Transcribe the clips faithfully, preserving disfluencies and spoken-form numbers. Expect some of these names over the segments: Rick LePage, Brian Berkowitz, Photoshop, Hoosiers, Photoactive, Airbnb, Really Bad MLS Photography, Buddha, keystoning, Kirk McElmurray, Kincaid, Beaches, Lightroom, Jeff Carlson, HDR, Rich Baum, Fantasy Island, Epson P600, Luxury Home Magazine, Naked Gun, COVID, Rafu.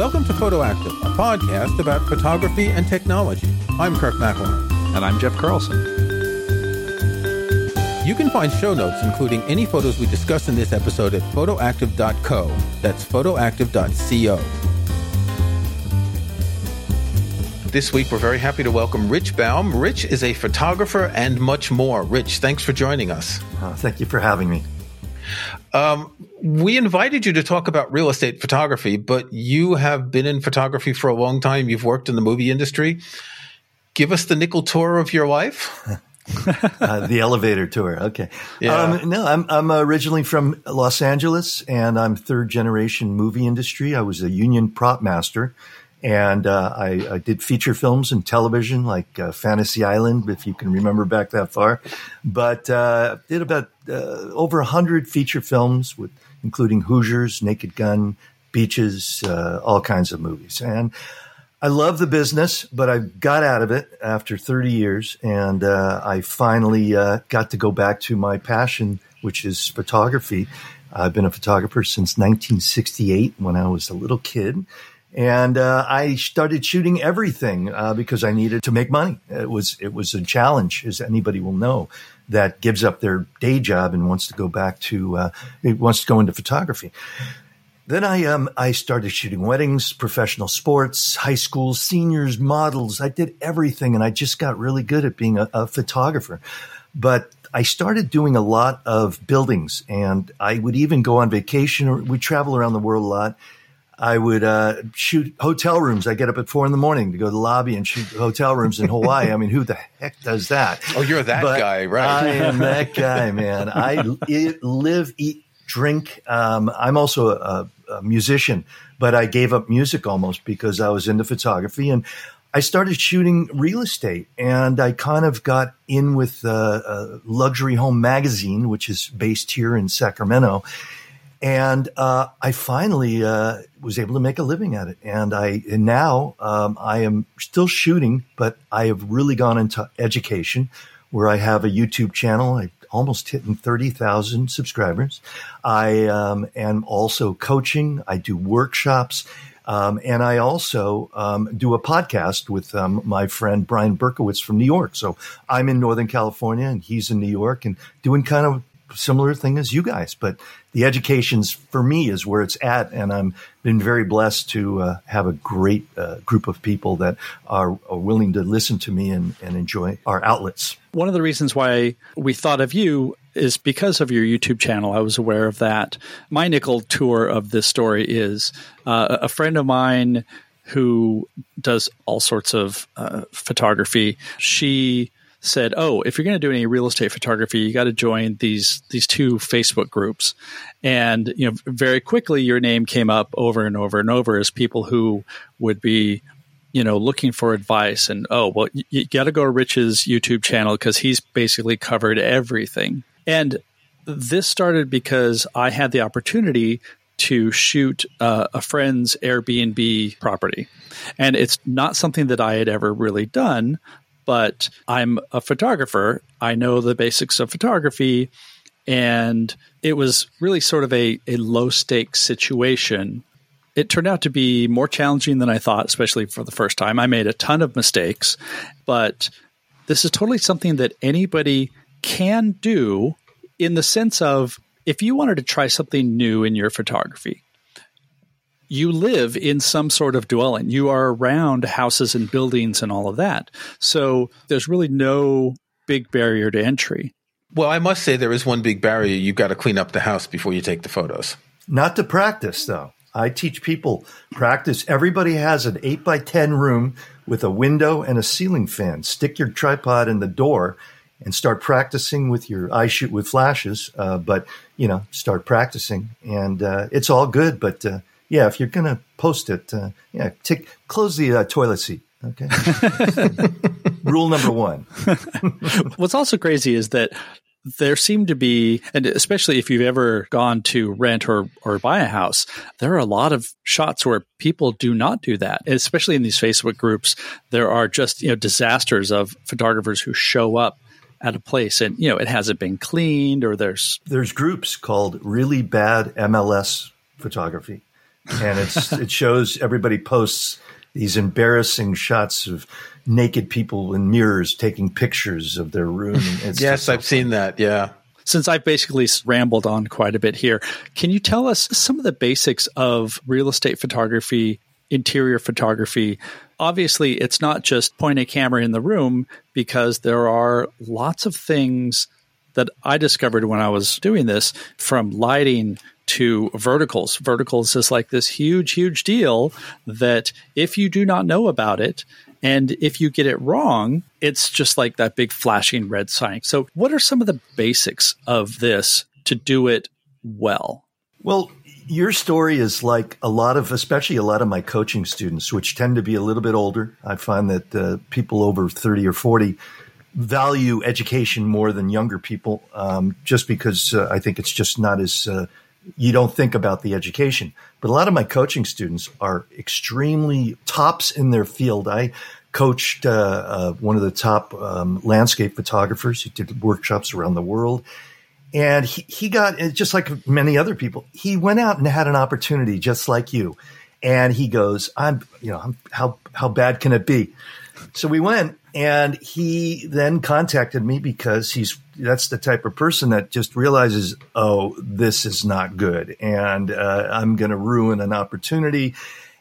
Welcome to Photoactive, a podcast about photography and technology. I'm Kirk McElmurray. And I'm Jeff Carlson. You can find show notes, including any photos we discussed in this episode, at photoactive dot co. That's photoactive dot co. This week, we're very happy to welcome Rich Baum. Rich is a photographer and much more. Rich, thanks for joining us. Oh, thank you for having me. Um, we invited you to talk about real estate photography, but you have been in photography for a long time. You've worked in the movie industry. Give us the nickel tour of your life. uh, the elevator tour. Okay. Yeah. Um, no, I'm, I'm originally from Los Angeles, and I'm third generation movie industry. I was a union prop master, and uh, I, I did feature films and television, like uh, Fantasy Island, if you can remember back that far. But uh, did about uh, over one hundred feature films, with including Hoosiers, Naked Gun, Beaches, uh, all kinds of movies. And I love the business, but I got out of it after thirty years, and uh, I finally uh, got to go back to my passion, which is photography. I've been a photographer since nineteen sixty-eight, when I was a little kid, and uh, I started shooting everything uh, because I needed to make money. It was it was a challenge, as anybody will know that gives up their day job and wants to go back to uh, wants to go into photography. Then I um I started shooting weddings, professional sports, high schools, seniors, models. I did everything, and I just got really good at being a, a photographer. But I started doing a lot of buildings, and I would even go on vacation, or we travel around the world a lot. I would uh, shoot hotel rooms. I get up at four in the morning to go to the lobby and shoot hotel rooms in Hawaii. I mean, who the heck does that? Oh, you're that but guy, right? I am that guy, man. I it, live, eat, drink. Um, I'm also a a musician, but I gave up music almost because I was into photography, and I started shooting real estate, and I kind of got in with uh, uh, Luxury Home Magazine, which is based here in Sacramento, and uh, I finally uh, was able to make a living at it. And I and now um, I am still shooting, but I have really gone into education, where I have a YouTube channel. I almost hitting thirty thousand subscribers. I um, am also coaching. I do workshops. Um, and I also um, do a podcast with um, my friend Brian Berkowitz from New York. So I'm in Northern California, and he's in New York, and doing kind of a similar thing as you guys. But the education's, for me, is where it's at. And I've been very blessed to uh, have a great uh, group of people that are, are willing to listen to me and, and enjoy our outlets. One of the reasons why we thought of you is because of your YouTube channel. I was aware of that. My nickel tour of this story is uh, a friend of mine who does all sorts of uh, photography. She said, oh, if you're going to do any real estate photography, you got to join these these two Facebook groups. And you know, very quickly, your name came up over and over and over as people who would be, you know, looking for advice. And, oh, well, you, you got to go to Rich's YouTube channel because he's basically covered everything. And this started because I had the opportunity to shoot uh, a friend's Airbnb property. And it's not something that I had ever really done, but I'm a photographer. I know the basics of photography. And it was really sort of a, a low-stakes situation. It turned out to be more challenging than I thought, especially for the first time. I made a ton of mistakes, but this is totally something that anybody can do, in the sense of, if you wanted to try something new in your photography, you live in some sort of dwelling. You are around houses and buildings and all of that. So there's really no big barrier to entry. Well, I must say there is one big barrier. You've got to clean up the house before you take the photos. Not to practice, though. I teach people practice. Everybody has an eight by ten room with a window and a ceiling fan. Stick your tripod in the door and start practicing with your – I shoot with flashes, uh, but, you know, start practicing. And uh, it's all good. But, uh, yeah, if you're going to post it, uh, yeah, tick, close the uh, toilet seat. Okay. Rule number one. What's also crazy is that – there seem to be, and especially if you've ever gone to rent or, or buy a house, there are a lot of shots where people do not do that. And especially in these Facebook groups, there are just, you know, disasters of photographers who show up at a place and, you know, it hasn't been cleaned, or there's... There's groups called Really Bad M L S Photography. and it's it shows everybody posts these embarrassing shots of naked people in mirrors taking pictures of their room. It's yes, I've seen that. Yeah. Since I've basically rambled on quite a bit here, can you tell us some of the basics of real estate photography, interior photography? Obviously, it's not just point a camera in the room, because there are lots of things that I discovered when I was doing this, from lighting to verticals. Verticals is like this huge, huge deal that if you do not know about it, and if you get it wrong, it's just like that big flashing red sign. So what are some of the basics of this to do it well? Well, your story is like a lot of, especially a lot of my coaching students, which tend to be a little bit older. I find that uh, people over thirty or forty value education more than younger people, um, just because uh, I think it's just not as uh, – you don't think about the education. But a lot of my coaching students are extremely tops in their field. I coached uh, uh, one of the top um, landscape photographers who did workshops around the world. And he, he got, just like many other people, he went out and had an opportunity just like you. And he goes, I'm, you know, I'm, how, how bad can it be? So we went, and he then contacted me because he's, that's the type of person that just realizes, oh, this is not good, and uh, I'm going to ruin an opportunity.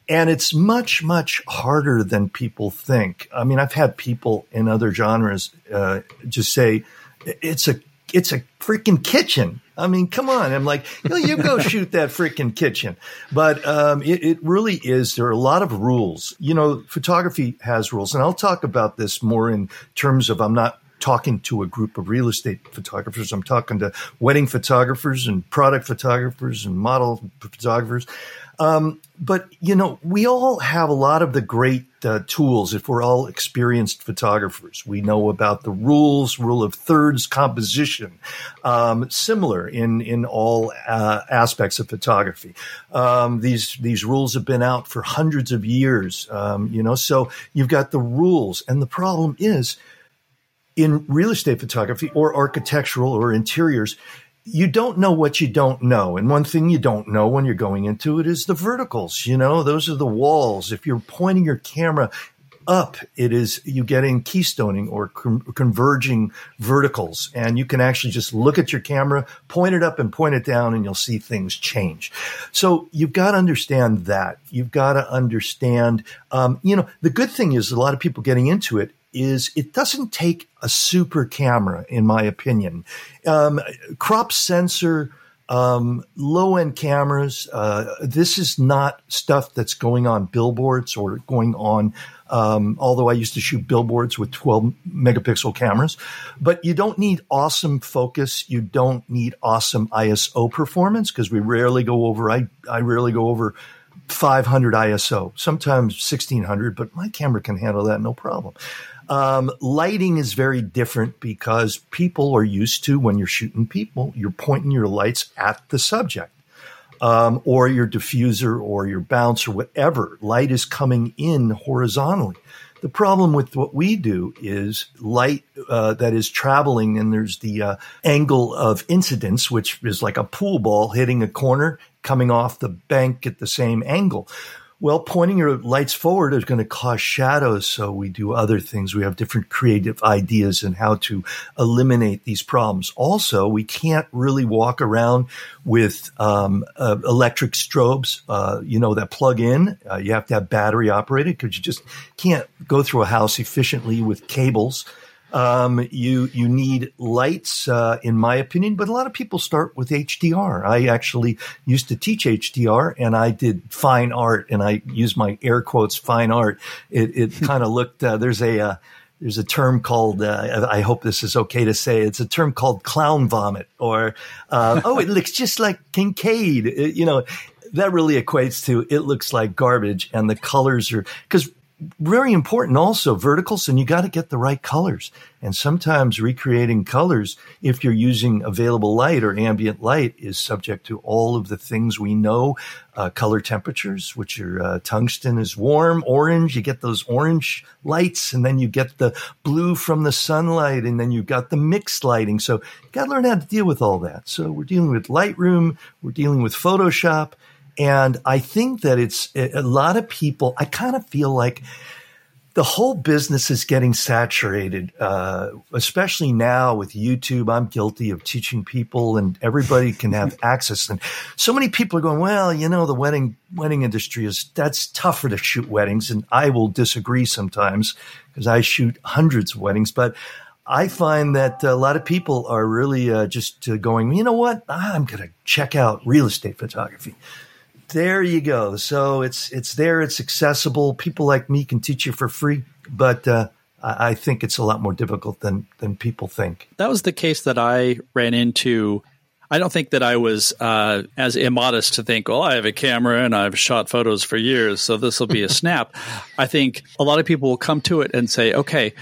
And it's much, much harder than people think. I mean, I've had people in other genres uh, just say, it's a it's a freaking kitchen. I mean, come on. I'm like, you know, you go shoot that freaking kitchen. But um, it, it really is. There are a lot of rules. You know, photography has rules. And I'll talk about this more in terms of I'm not talking to a group of real estate photographers. I'm talking to wedding photographers and product photographers and model photographers. Um, but, you know, we all have a lot of the great uh, tools. If we're all experienced photographers, we know about the rules, rule of thirds, composition, um, similar in, in all uh, aspects of photography. Um, these, these rules have been out for hundreds of years, um, you know, so you've got the rules. And the problem is, in real estate photography or architectural or interiors, you don't know what you don't know. And one thing you don't know when you're going into it is the verticals. You know, those are the walls. If you're pointing your camera up, it is, you get in keystoning or con- converging verticals. And you can actually just look at your camera, point it up and point it down, and you'll see things change. So you've got to understand that. You've got to understand, um, you know, the good thing is a lot of people getting into it is it doesn't take a super camera, in my opinion. Um, crop sensor, um, low-end cameras, uh, this is not stuff that's going on billboards or going on, um, although I used to shoot billboards with twelve megapixel cameras. But you don't need awesome focus. You don't need awesome I S O performance, because we rarely go over, I, I rarely go over five hundred I S O, sometimes sixteen hundred, but my camera can handle that, no problem. Um, lighting is very different, because people are used to, when you're shooting people, you're pointing your lights at the subject, um, or your diffuser or your bounce or whatever. Light is coming in horizontally. The problem with what we do is light uh, that is traveling, and there's the uh, angle of incidence, which is like a pool ball hitting a corner, coming off the bank at the same angle. Well, pointing your lights forward is going to cause shadows, so we do other things. We have different creative ideas on how to eliminate these problems. Also, we can't really walk around with um, uh, electric strobes, uh, you know, that plug in. Uh, you have to have battery operated, because you just can't go through a house efficiently with cables. Um, you, you need lights, uh, in my opinion, but a lot of people start with H D R. I actually used to teach H D R, and I did fine art, and I use my air quotes, fine art. It, it kind of looked, uh, there's a, uh, there's a term called, uh, I hope this is okay to say, it's a term called clown vomit, or, uh, oh, it looks just like Kincaid, it, you know, that really equates to, it looks like garbage, and the colors are, because very important also, verticals, and you got to get the right colors. And sometimes recreating colors, if you're using available light or ambient light, is subject to all of the things we know, uh, color temperatures, which are uh, tungsten is warm, orange, you get those orange lights, and then you get the blue from the sunlight, and then you've got the mixed lighting. So you got to learn how to deal with all that. So we're dealing with Lightroom, we're dealing with Photoshop, And I think that it's a lot of people, I kind of feel like the whole business is getting saturated, uh, especially now with YouTube. I'm guilty of teaching people, and everybody can have access. And so many people are going, well, you know, the wedding wedding industry is, that's tougher to shoot weddings. And I will disagree sometimes because I shoot hundreds of weddings. But I find that a lot of people are really uh, just uh, going, you know what, I'm going to check out real estate photography. There you go. So it's it's there. It's accessible. People like me can teach you for free, but uh, I think it's a lot more difficult than than people think. That was the case that I ran into. I don't think that I was uh, as immodest to think, oh, I have a camera and I've shot photos for years, so this will be a snap. I think a lot of people will come to it and say, okay,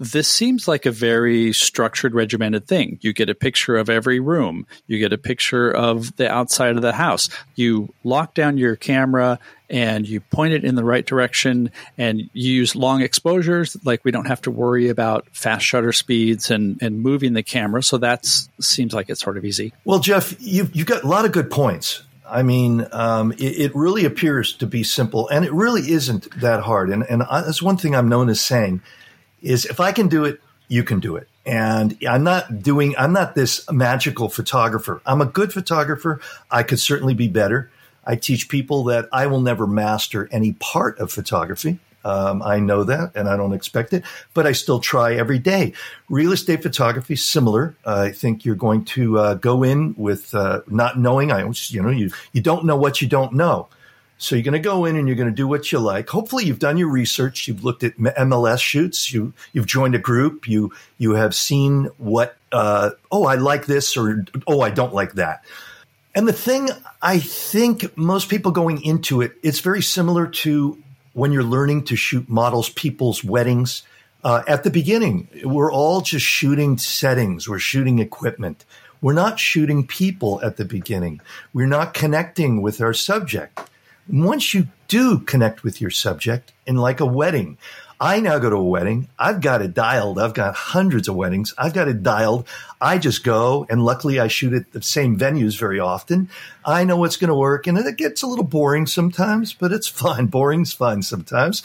this seems like a very structured, regimented thing. You get a picture of every room. You get a picture of the outside of the house. You lock down your camera and you point it in the right direction and you use long exposures. Like, we don't have to worry about fast shutter speeds and, and moving the camera. So that seems like it's sort of easy. Well, Jeff, you've, you've got a lot of good points. I mean, um, it, it really appears to be simple, and it really isn't that hard. And, and I, that's one thing I'm known as saying. Is if I can do it, you can do it. And I'm not doing, I'm not this magical photographer. I'm a good photographer. I could certainly be better. I teach people that I will never master any part of photography. Um, I know that, and I don't expect it, but I still try every day. Real estate photography, similar. Uh, I think you're going to uh, go in with uh, not knowing. I, you know, you you don't know what you don't know. So you're going to go in and you're going to do what you like. Hopefully you've done your research. You've looked at M L S shoots. You, you've joined a group. You, you have seen what, uh, oh, I like this, or, oh, I don't like that. And the thing, I think most people going into it, it's very similar to when you're learning to shoot models, people's weddings. Uh, at the beginning, we're all just shooting settings. We're shooting equipment. We're not shooting people at the beginning. We're not connecting with our subject. Once you do connect with your subject, in like a wedding, I now go to a wedding. I've got it dialed. I've got hundreds of weddings. I've got it dialed. I just go, and luckily I shoot at the same venues very often. I know what's going to work, and it gets a little boring sometimes, but it's fun. Boring's fun sometimes.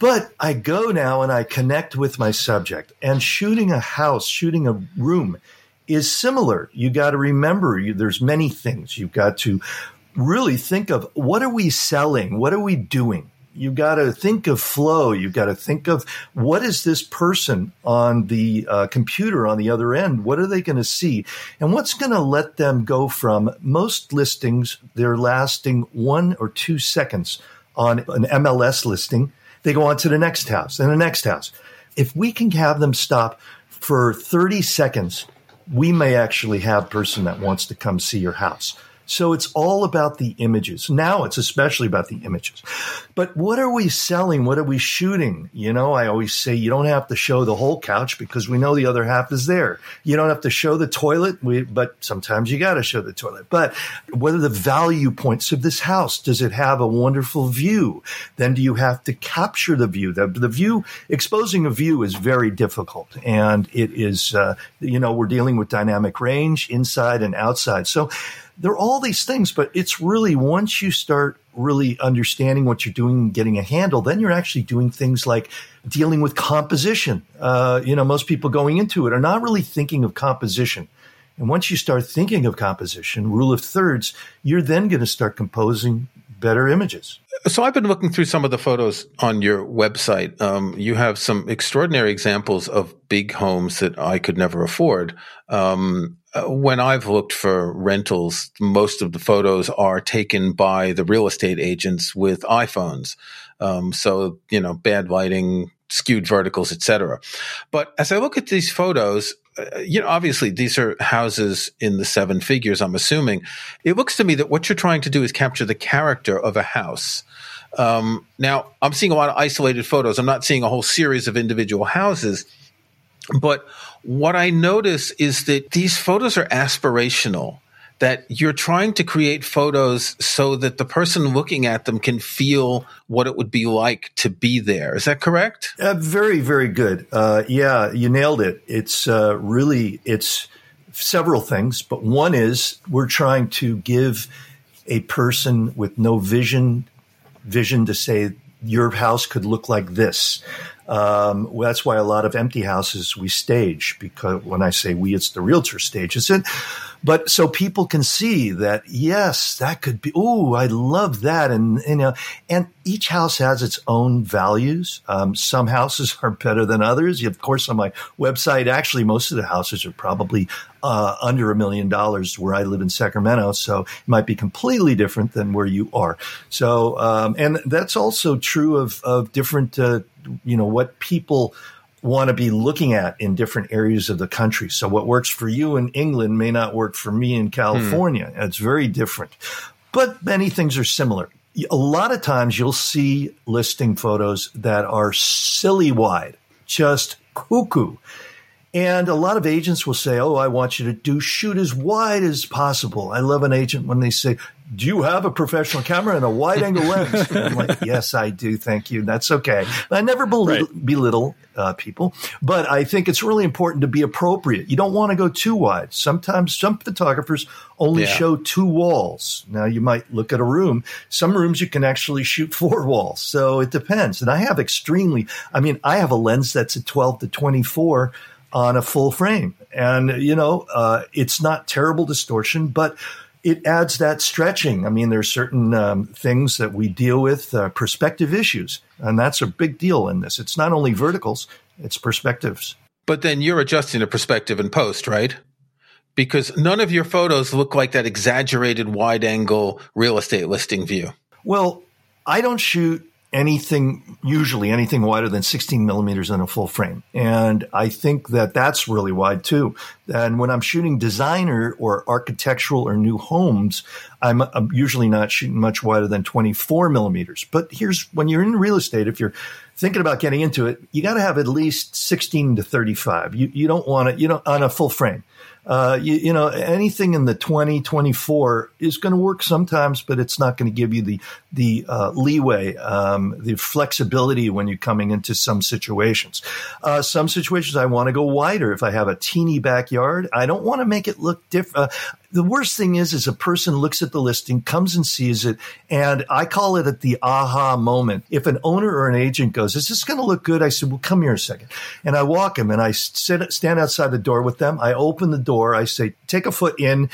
But I go now and I connect with my subject. And shooting a house, shooting a room is similar. You got to remember, you, there's many things. You've got to really think of, what are we selling? What are we doing? You've got to think of flow. You've got to think of, what is this person on the uh, computer on the other end? What are they going to see? And what's going to let them go from most listings, they're lasting one or two seconds on an M L S listing. They go on to the next house and the next house. If we can have them stop for thirty seconds, we may actually have a person that wants to come see your house. So it's all about the images. Now it's especially about the images. But what are we selling? What are we shooting? You know, I always say you don't have to show the whole couch because we know the other half is there. You don't have to show the toilet, we, but sometimes you got to show the toilet. But what are the value points of this house? Does it have a wonderful view? Then do you have to capture the view? The, the view, exposing a view is very difficult. And it is, uh, you know, we're dealing with dynamic range inside and outside. So there are all these things, but it's really, once you start really understanding what you're doing and getting a handle, then you're actually doing things like dealing with composition. Uh, you know, most people going into it are not really thinking of composition. And once you start thinking of composition, rule of thirds, you're then going to start composing better images. So I've been looking through some of the photos on your website. Um, you have some extraordinary examples of big homes that I could never afford. Um, when I've looked for rentals, most of the photos are taken by the real estate agents with iPhones. Um, so, you know, bad lighting, skewed verticals, et cetera. But as I look at these photos, you know, obviously these are houses in the seven figures, I'm assuming. It looks to me that what you're trying to do is capture the character of a house. Um, now, I'm seeing a lot of isolated photos. I'm not seeing a whole series of individual houses. But what I notice is that these photos are aspirational, that you're trying to create photos so that the person looking at them can feel what it would be like to be there. Is that correct? Uh, very, very good. Uh, yeah, you nailed it. It's uh, really, it's several things. But one is, we're trying to give a person with no vision, vision to say your house could look like this. Um, that's why a lot of empty houses we stage, because when I say we, it's the realtor stages it. But so people can see that, yes, that could be, ooh, I love that. And, you know, and each house has its own values. Um, some houses are better than others. Of course, on my website, actually, most of the houses are probably uh, under a million dollars where I live in Sacramento. So it might be completely different than where you are. So, um, and that's also true of, of different, uh, you know, what people want to be looking at in different areas of the country. So what works for you in England may not work for me in California. Hmm. It's very different. But many things are similar. A lot of times you'll see listing photos that are silly wide, just cuckoo. And a lot of agents will say, oh, I want you to do shoot as wide as possible. I love an agent when they say, do you have a professional camera and a wide angle lens? And I'm like, yes, I do. Thank you. That's okay. I never bel- right. belittle uh, people, but I think it's really important to be appropriate. You don't want to go too wide. Sometimes some photographers only yeah. show two walls. Now you might look at a room. Some rooms you can actually shoot four walls. So it depends. And I have extremely, I mean, I have a lens that's a twelve to twenty-four on a full frame. And, you know, uh, it's not terrible distortion, but it adds that stretching. I mean, there's certain um, things that we deal with, uh, perspective issues, and that's a big deal in this. It's not only verticals, it's perspectives. But then you're adjusting the perspective in post, right? Because none of your photos look like that exaggerated wide angle real estate listing view. Well, I don't shoot anything, usually anything wider than sixteen millimeters in a full frame. And I think that that's really wide too. And when I'm shooting designer or architectural or new homes, I'm, I'm usually not shooting much wider than twenty-four millimeters. But here's, when you're in real estate, if you're thinking about getting into it, you got to have at least sixteen to thirty-five. You, you don't want to, you know, on a full frame. Uh, you, you know, anything in the twenty, twenty-four is going to work sometimes, but it's not going to give you the, the, uh, leeway, um, the flexibility when you're coming into some situations. Uh, some situations I want to go wider. If I have a teeny backyard, I don't want to make it look different. Uh, the worst thing is, is a person looks at the listing, comes and sees it. And I call it at the aha moment. If an owner or an agent goes, is this going to look good? I said, well, come here a second. And I walk him and I sit, stand outside the door with them. I open the door. I say, take a foot in.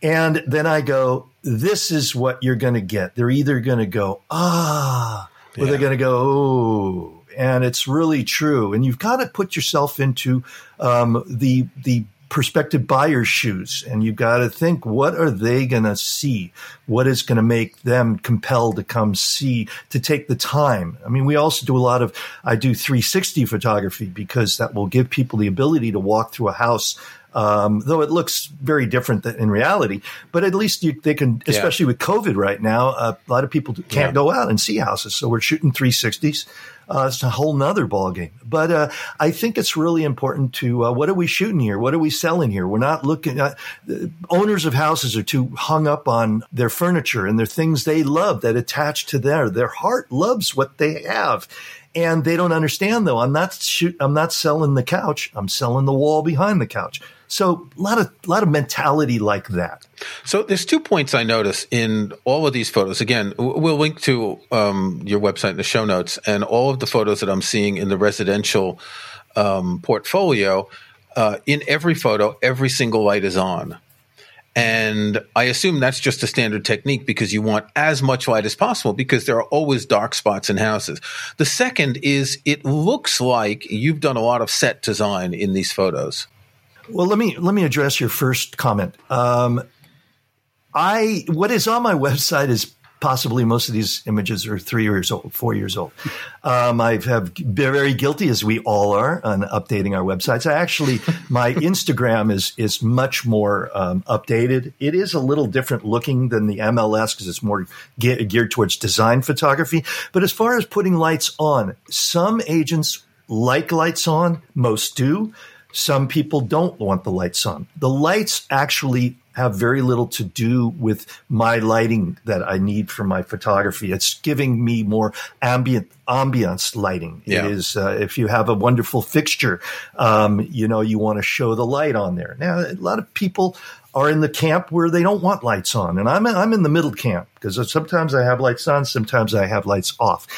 And then I go, this is what you're going to get. They're either going to go, ah, or yeah. they're going to go, oh. And it's really true. And you've got to put yourself into um, the the prospective buyer's shoes. And you've got to think, what are they going to see? What is going to make them compelled to come see, to take the time? I mean, we also do a lot of, I do three sixty photography because that will give people the ability to walk through a house. Um, though it looks very different than in reality, but at least you, they can, especially yeah. with COVID right now, uh, a lot of people can't yeah. go out and see houses. So we're shooting three sixties. Uh, it's a whole nother ballgame. But uh, I think it's really important to, uh, what are we shooting here? What are we selling here? We're not looking at, uh, owners of houses are too hung up on their furniture and their things they love that attach to their, their heart loves what they have. And they don't understand though. I'm not shoot, I'm not selling the couch. I'm selling the wall behind the couch. So a lot of a lot of mentality like that. So there's two points I notice in all of these photos. Again, we'll link to um, your website in the show notes, and all of the photos that I'm seeing in the residential um, portfolio. Uh, in every photo, every single light is on. And I assume that's just a standard technique because you want as much light as possible because there are always dark spots in houses. The second is it looks like you've done a lot of set design in these photos. Well, let me let me address your first comment. Um, I what is on my website is possibly most of these images are three years old, four years old. Um, I have been very guilty, as we all are, on updating our websites. I actually, my Instagram is is much more um, updated. It is a little different looking than the M L S because it's more ge- geared towards design photography. But as far as putting lights on, some agents like lights on, most do. Some people don't want the lights on. The lights actually have very little to do with my lighting that I need for my photography. It's giving me more ambient ambiance lighting. Yeah. It is, uh, if you have a wonderful fixture, um, you know, you want to show the light on there. Now, a lot of people are in the camp where they don't want lights on. And I'm, I'm in the middle camp because sometimes I have lights on, sometimes I have lights off.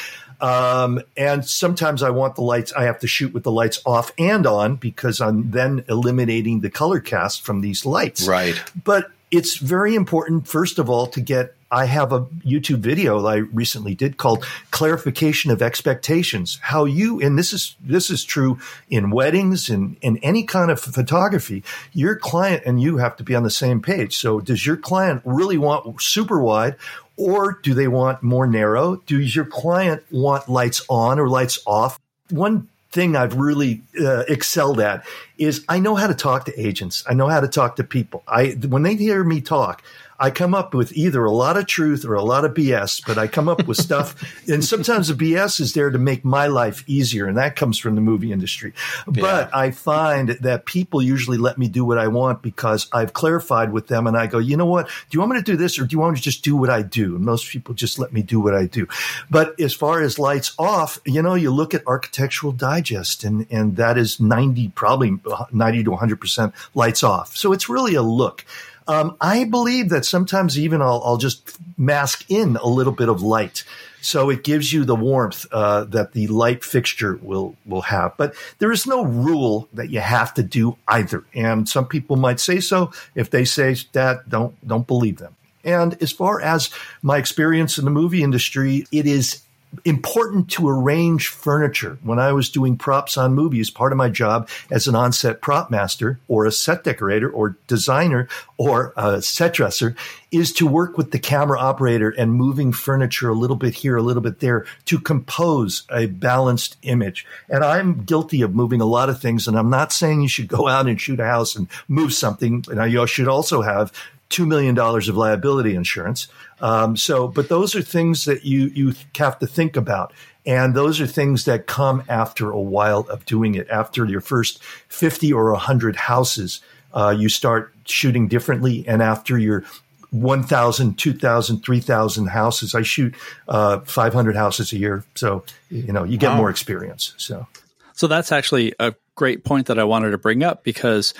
Um, and sometimes I want the lights, I have to shoot with the lights off and on because I'm then eliminating the color cast from these lights. Right. But it's very important, first of all, to get, I have a YouTube video I recently did called Clarification of Expectations. How you, and this is, this is true in weddings and in any kind of photography, your client and you have to be on the same page. So does your client really want super wide? Or do they want more narrow? Does your client want lights on or lights off? One thing I've really uh, excelled at is I know how to talk to agents. I know how to talk to people. I when they hear me talk, I come up with either a lot of truth or a lot of B S, but I come up with stuff. And sometimes the B S is there to make my life easier, and that comes from the movie industry. Yeah. But I find that people usually let me do what I want because I've clarified with them, and I go, you know what? Do you want me to do this, or do you want me to just do what I do? And most people just let me do what I do. But as far as lights off, you know, you look at Architectural Digest, and, and that is ninety, probably ninety to one hundred percent lights off. So it's really a look. Um, I believe that sometimes even I'll, I'll just mask in a little bit of light. So it gives you the warmth uh, that the light fixture will, will have. But there is no rule that you have to do either. And some people might say so. If they say that, don't don't believe them. And as far as my experience in the movie industry, it is important to arrange furniture. When I was doing props on movies, part of my job as an on-set prop master or a set decorator or designer or a set dresser is to work with the camera operator and moving furniture a little bit here, a little bit there to compose a balanced image. And I'm guilty of moving a lot of things, and I'm not saying you should go out and shoot a house and move something. Now, you should also have two million dollars of liability insurance. Um, so, but those are things that you, you have to think about. And those are things that come after a while of doing it. After your first fifty or one hundred houses, uh, you start shooting differently. And after your one thousand, two thousand, three thousand houses, I shoot uh, five hundred houses a year. So, you know, you get wow. more experience. So, so that's actually a great point that I wanted to bring up because,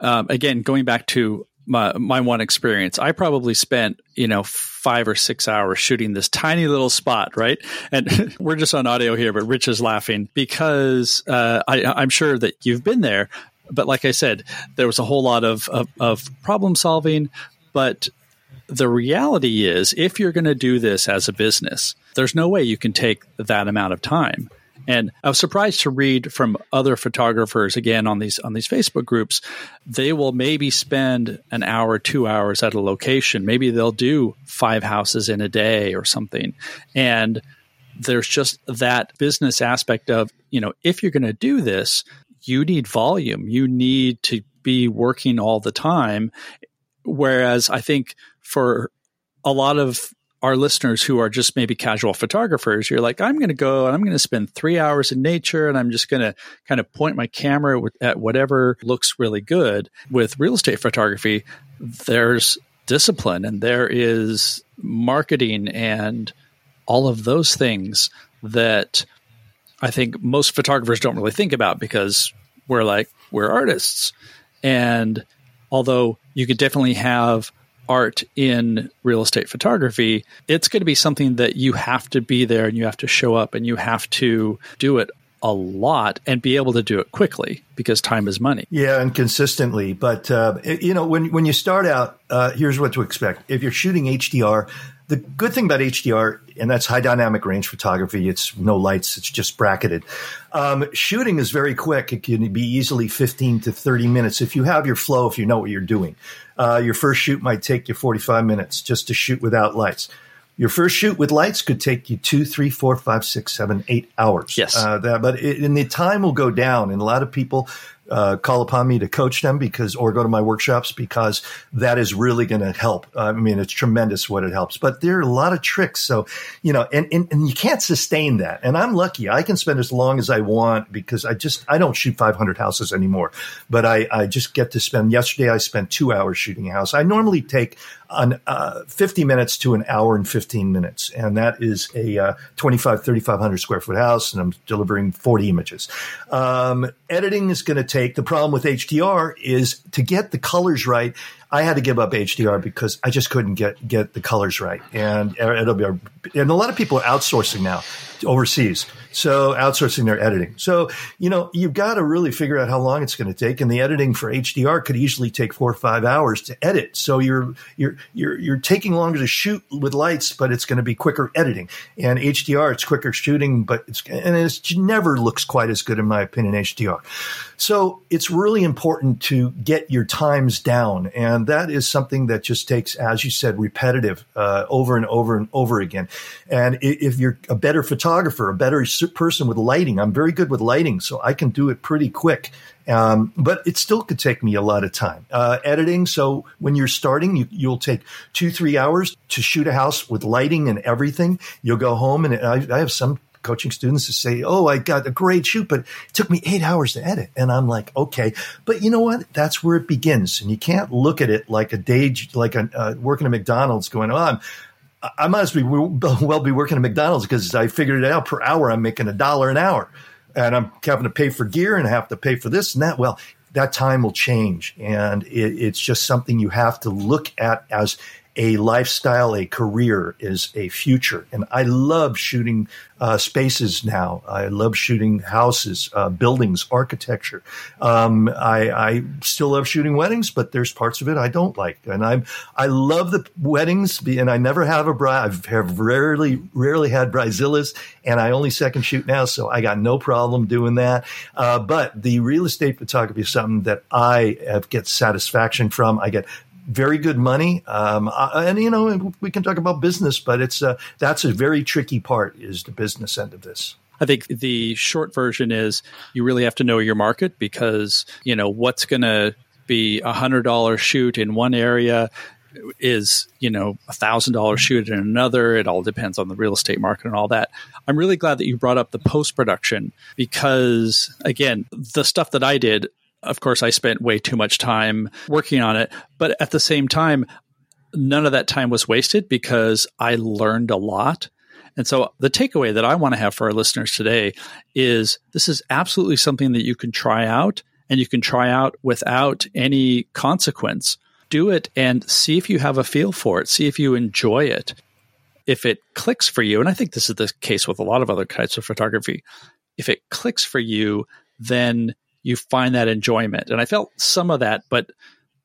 um, again, going back to My, my one experience, I probably spent, you know, five or six hours shooting this tiny little spot, right? And we're just on audio here, but Rich is laughing because uh, I, I'm sure that you've been there. But like I said, there was a whole lot of, of, of problem solving. But the reality is, if you're going to do this as a business, there's no way you can take that amount of time. And I was surprised to read from other photographers, again, on these on these Facebook groups, they will maybe spend an hour, two hours at a location. Maybe they'll do five houses in a day or something. And there's just that business aspect of, you know, if you're going to do this, you need volume. You need to be working all the time. Whereas I think for a lot of our listeners who are just maybe casual photographers, you're like, I'm going to go and I'm going to spend three hours in nature and I'm just going to kind of point my camera at whatever looks really good. With real estate photography, there's discipline and there is marketing and all of those things that I think most photographers don't really think about because we're like, we're artists. And although you could definitely have art in real estate photography, it's going to be something that you have to be there and you have to show up and you have to do it a lot and be able to do it quickly because time is money. Yeah, and consistently. But, uh, you know, when, when you start out, uh, here's what to expect. If you're shooting H D R, the good thing about H D R, and that's high dynamic range photography, it's no lights, it's just bracketed. Um, shooting is very quick. It can be easily fifteen to thirty minutes if you have your flow, if you know what you're doing. Uh, your first shoot might take you forty-five minutes just to shoot without lights. Your first shoot with lights could take you two, three, four, five, six, seven, eight hours. Yes. Uh, that, but it, and the time will go down. And a lot of people uh, call upon me to coach them because, or go to my workshops, because that is really going to help. I mean, it's tremendous what it helps, but there are a lot of tricks. So, you know, and, and, and you can't sustain that. And I'm lucky. I can spend as long as I want because I just, I don't shoot five hundred houses anymore, but I, I just get to spend, yesterday I spent two hours shooting a house. I normally take on uh, fifty minutes to an hour and fifteen minutes. And that is a uh, twenty-five, thirty-five hundred square foot house. And I'm delivering forty images. Um, editing is going to take, the problem with H D R is to get the colors right. I had to give up H D R because I just couldn't get, get the colors right. And it'll be, our, and a lot of people are outsourcing now overseas. So outsourcing their editing. So, you know, you've got to really figure out how long it's going to take. And the editing for H D R could easily take four or five hours to edit. So you're, you're, you're, you're taking longer to shoot with lights, but it's going to be quicker editing. And H D R, it's quicker shooting, but it's, and it never looks quite as good in my opinion, H D R. So it's really important to get your times down. And And that is something that just takes, as you said, repetitive uh, over and over and over again. And if you're a better photographer, a better person with lighting, I'm very good with lighting, so I can do it pretty quick. Um, but it still could take me a lot of time. Uh, editing, so when you're starting, you, you'll take two, three hours to shoot a house with lighting and everything. You'll go home, and I, I have some coaching students to say, oh, I got a great shoot, but it took me eight hours to edit. And I'm like, okay, but you know what? That's where it begins. And you can't look at it like a day, like a, uh, working at McDonald's going, oh, I'm, I might as well be working at McDonald's because I figured it out per hour. I'm making a dollar an hour and I'm having to pay for gear and I have to pay for this and that. Well, that time will change. And it, it's just something you have to look at as a lifestyle, a career is a future. And I love shooting uh, spaces now. I love shooting houses, uh, buildings, architecture. Um, I, I still love shooting weddings, but there's parts of it I don't like. And I I love the weddings, and I never have a bride. I have rarely, rarely had bridezillas, and I only second shoot now, so I got no problem doing that. Uh, but the real estate photography is something that I have, get satisfaction from. I get very good money. Um, and, you know, we can talk about business, but it's uh, that's a very tricky part is the business end of this. I think the short version is you really have to know your market because, you know, what's going to be a one hundred dollars shoot in one area is, you know, a one thousand dollars shoot in another. It all depends on the real estate market and all that. I'm really glad that you brought up the post-production because, again, the stuff that I did, of course, I spent way too much time working on it. But at the same time, none of that time was wasted because I learned a lot. And so the takeaway that I want to have for our listeners today is this is absolutely something that you can try out and you can try out without any consequence. Do it and see if you have a feel for it. See if you enjoy it. If it clicks for you, and I think this is the case with a lot of other types of photography, if it clicks for you, then you find that enjoyment. And I felt some of that, but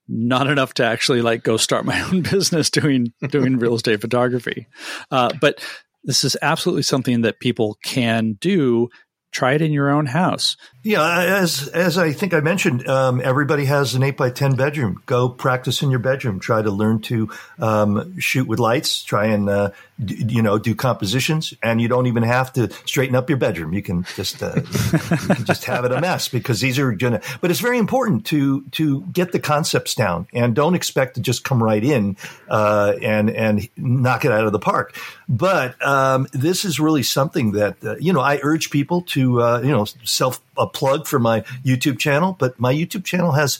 not enough to actually like go start my own business doing doing real estate photography. Uh, but this is absolutely something that people can do. Try it in your own house. Yeah, as as I think I mentioned, um, everybody has an eight by ten bedroom. Go practice in your bedroom. Try to learn to um, shoot with lights. Try and, uh, d- you know, do compositions. And you don't even have to straighten up your bedroom. You can just uh, you can just have it a mess because these are going to – but it's very important to to get the concepts down and don't expect to just come right in uh, and, and knock it out of the park. But um, this is really something that, uh, you know, I urge people to – Uh, you know, self a plug for my YouTube channel, but my YouTube channel has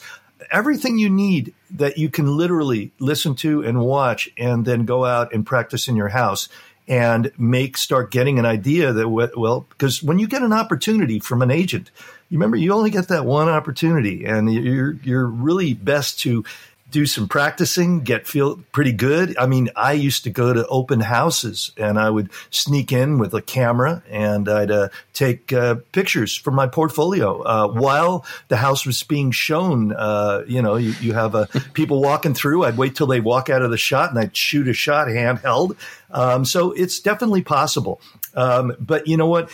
everything you need that you can literally listen to and watch and then go out and practice in your house and make, start getting an idea that, well, because when you get an opportunity from an agent, you remember you only get that one opportunity and you're, you're really best to do some practicing, get feel pretty good. I mean, I used to go to open houses and I would sneak in with a camera and I'd uh, take uh, pictures from my portfolio uh, while the house was being shown. Uh, you know, you, you have uh, people walking through. I'd wait till they walk out of the shot and I'd shoot a shot handheld. Um, so it's definitely possible. Um, but you know what?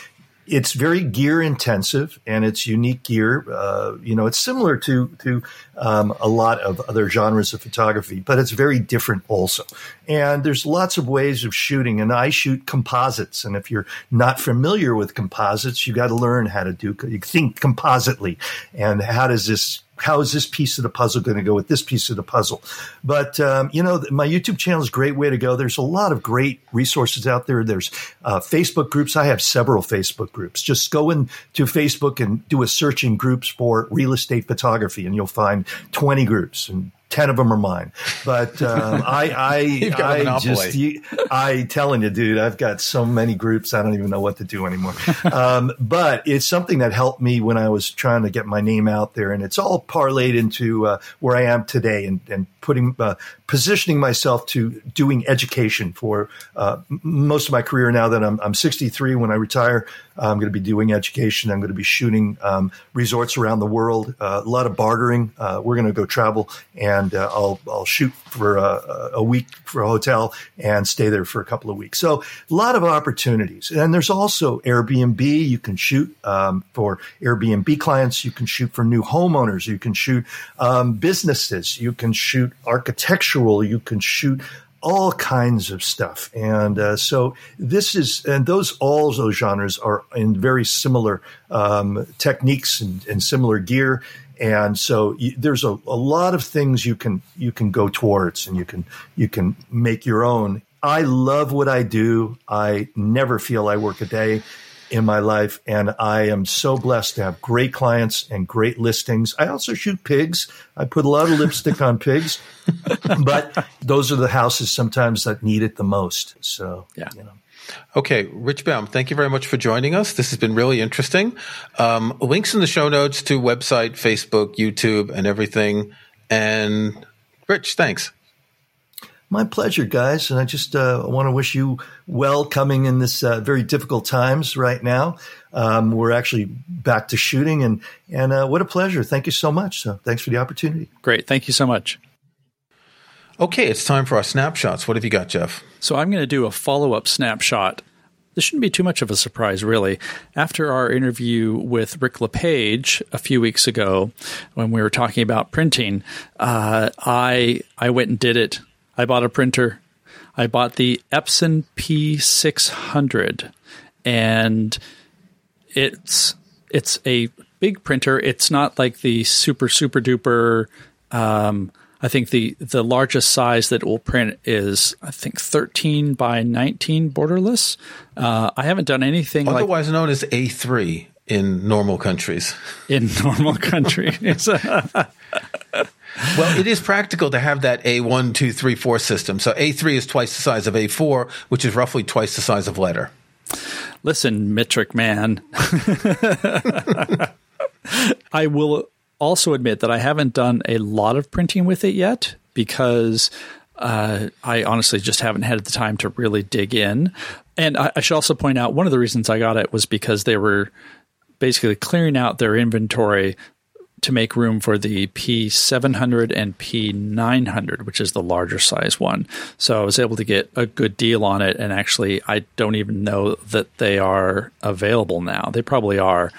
It's very gear intensive, and it's unique gear. Uh, you know, it's similar to to um, a lot of other genres of photography, but it's very different also. And there's lots of ways of shooting. And I shoot composites. And if you're not familiar with composites, you got to learn how to do you think compositely. And how does this? How is this piece of the puzzle going to go with this piece of the puzzle? But, um, you know, my YouTube channel is a great way to go. There's a lot of great resources out there. There's uh, Facebook groups. I have several Facebook groups. Just go into Facebook and do a search in groups for real estate photography, and you'll find twenty groups, and ten of them are mine. But um, I, I, You've got I a monopoly. just, you, I telling you, dude, I've got so many groups. I don't even know what to do anymore. um, but it's something that helped me when I was trying to get my name out there. And it's all parlayed into uh, where I am today, and, and putting, uh, positioning myself to doing education for uh, most of my career. Now that I'm, I'm sixty-three, when I retire, I'm going to be doing education. I'm going to be shooting um, resorts around the world, uh, a lot of bartering. Uh, we're going to go travel, and uh, I'll I'll shoot for a, a week for a hotel and stay there for a couple of weeks. So a lot of opportunities. And there's also Airbnb. You can shoot um, for Airbnb clients. You can shoot for new homeowners. You can shoot um, businesses. You can shoot architectural. You can shoot all kinds of stuff. And uh, so this is, and those, all those genres are in very similar um, techniques and, and similar gear. And so y- there's a, a lot of things you can, you can go towards, and you can, you can make your own. I love what I do. I never feel I work a day in my life. And I am so blessed to have great clients and great listings. I also shoot pigs. I put a lot of lipstick on pigs, but those are the houses sometimes that need it the most. So, yeah. You know. Okay, Rich Baum, thank you very much for joining us. This has been really interesting. Um, links in the show notes to website, Facebook, YouTube, and everything. And Rich, thanks. My pleasure, guys. And I just uh, want to wish you well coming in this uh, very difficult times right now. Um, we're actually back to shooting, and, and uh, what a pleasure. Thank you so much. So thanks for the opportunity. Great. Thank you so much. Okay. It's time for our snapshots. What have you got, Jeff? So I'm going to do a follow-up snapshot. This shouldn't be too much of a surprise, really. After our interview with Rick LePage a few weeks ago, when we were talking about printing, uh, I, I went and did it. I bought a printer. I bought the Epson P six hundred, and it's it's a big printer. It's not like the super super duper. Um, I think the the largest size that it will print is I think thirteen by nineteen borderless. Uh, I haven't done anything otherwise like, known as A three in normal countries. In normal countries. Well, it is practical to have that A one, two, three, four system. So A three is twice the size of A four, which is roughly twice the size of letter. Listen, metric man. I will also admit that I haven't done a lot of printing with it yet, because uh, I honestly just haven't had the time to really dig in. And I, I should also point out, one of the reasons I got it was because they were basically clearing out their inventory to make room for the P seven hundred and P nine hundred, which is the larger size one. So I was able to get a good deal on it. And actually, I don't even know that they are available now. They probably are.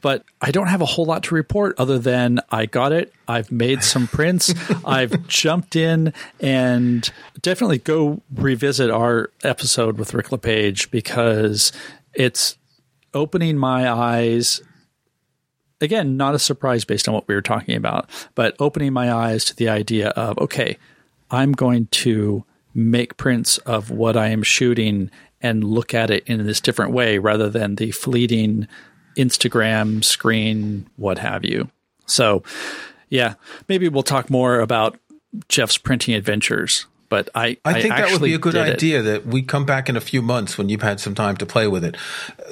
But I don't have a whole lot to report other than I got it. I've made some prints. I've jumped in, and definitely go revisit our episode with Rick LePage, because it's opening my eyes. Again, not a surprise based on what we were talking about, but opening my eyes to the idea of, okay, I'm going to make prints of what I am shooting and look at it in this different way rather than the fleeting Instagram screen, what have you. So, yeah, maybe we'll talk more about Jeff's printing adventures. But I, I, I think that would be a good idea it. that we come back in a few months when you've had some time to play with it.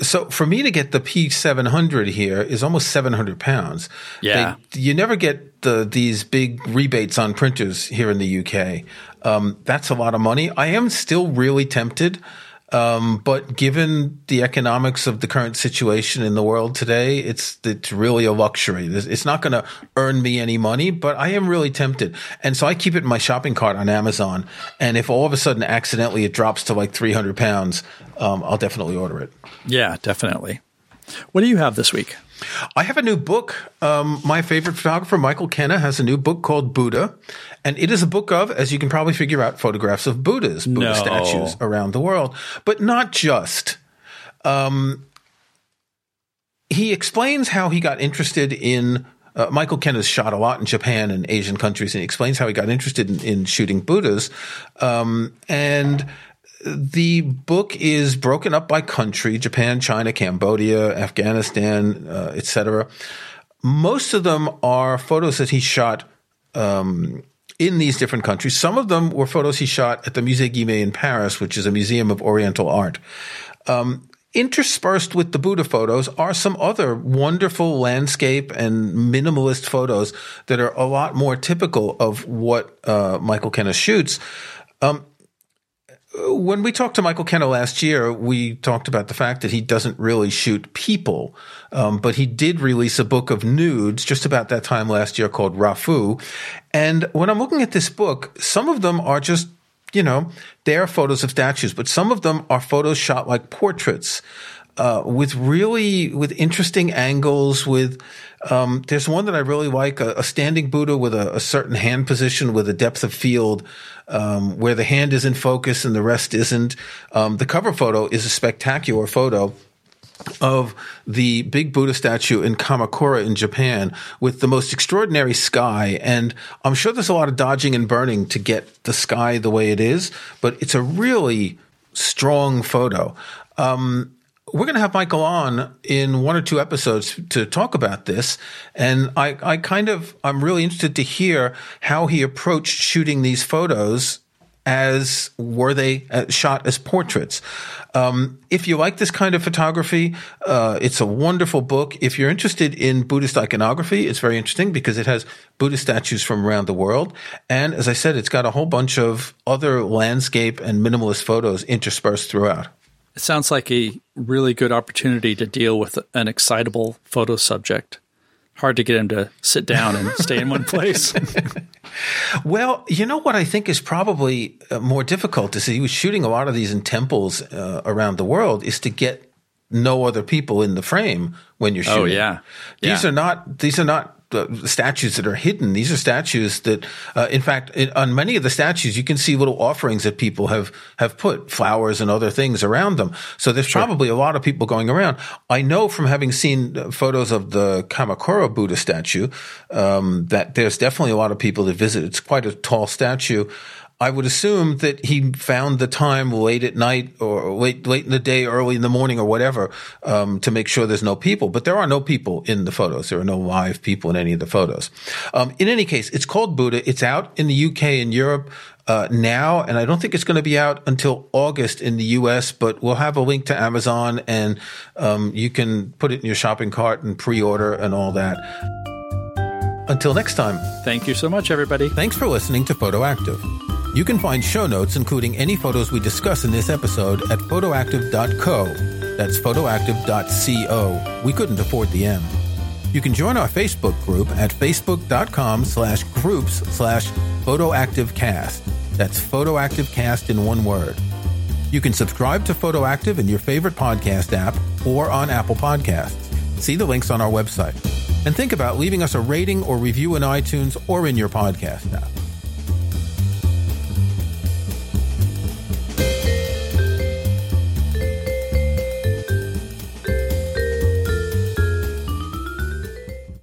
So for me to get the P seven hundred here is almost seven hundred pounds. Yeah. They, you never get the, these big rebates on printers here in the U K. Um, that's a lot of money. I am still really tempted. Um, but given the economics of the current situation in the world today, it's it's really a luxury. It's not going to earn me any money, but I am really tempted. And so I keep it in my shopping cart on Amazon. And if all of a sudden accidentally it drops to like three hundred pounds, um, I'll definitely order it. Yeah, definitely. What do you have this week? I have a new book. Um, my favorite photographer, Michael Kenna, has a new book called Buddha. And it is a book of, as you can probably figure out, photographs of Buddhas, Buddha no. statues around the world. But not just. Um, he explains how he got interested in uh, – Michael Kenna's shot a lot in Japan and Asian countries. And he explains how he got interested in, in shooting Buddhas. Um, and – The book is broken up by country: Japan, China, Cambodia, Afghanistan, uh, et cetera. Most of them are photos that he shot um, in these different countries. Some of them were photos he shot at the Musée Guimet in Paris, which is a museum of Oriental art. Um, interspersed with the Buddha photos are some other wonderful landscape and minimalist photos that are a lot more typical of what uh, Michael Kenna shoots. Um, When we talked to Michael Kenna last year, we talked about the fact that he doesn't really shoot people, um, but he did release a book of nudes just about that time last year called Rafu. And when I'm looking at this book, some of them are just, you know, they're photos of statues, but some of them are photos shot like portraits uh, with really – with interesting angles, with um, – there's one that I really like, a, a standing Buddha with a, a certain hand position with a depth of field Um, where the hand is in focus and the rest isn't. Um, the cover photo is a spectacular photo of the big Buddha statue in Kamakura in Japan with the most extraordinary sky. And I'm sure there's a lot of dodging and burning to get the sky the way it is, but it's a really strong photo. Um, We're going to have Michael on in one or two episodes to talk about this. And I, I kind of, I'm really interested to hear how he approached shooting these photos as were they shot as portraits. Um, if you like this kind of photography, uh, it's a wonderful book. If you're interested in Buddhist iconography, it's very interesting because it has Buddhist statues from around the world. And as I said, it's got a whole bunch of other landscape and minimalist photos interspersed throughout. It sounds like a really good opportunity to deal with an excitable photo subject. Hard to get him to sit down and stay in one place. Well, you know what I think is probably more difficult is he was shooting a lot of these in temples uh, around the world is to get no other people in the frame when you're shooting. Oh, yeah. yeah. These are not – these are not – the statues that are hidden. These are statues that, uh, in fact, in, on many of the statues, you can see little offerings that people have, have put flowers and other things around them. So there's sure. probably a lot of people going around. I know from having seen photos of the Kamakura Buddha statue, um, that there's definitely a lot of people that visit. It's quite a tall statue. I would assume that he found the time late at night or late late in the day, early in the morning or whatever um, to make sure there's no people. But there are no people in the photos. There are no live people in any of the photos. Um, in any case, it's called Buddha. It's out in the U K and Europe uh, now, and I don't think it's going to be out until August in the U S, but we'll have a link to Amazon, and um, you can put it in your shopping cart and pre-order and all that. Until next time. Thank you so much, everybody. Thanks for listening to Photoactive. You can find show notes, including any photos we discuss in this episode, at photoactive dot co. That's photoactive dot co. We couldn't afford the M. You can join our Facebook group at facebook.com slash groups slash photoactivecast. That's photoactivecast in one word. You can subscribe to Photoactive in your favorite podcast app or on Apple Podcasts. See the links on our website. And think about leaving us a rating or review in iTunes or in your podcast app.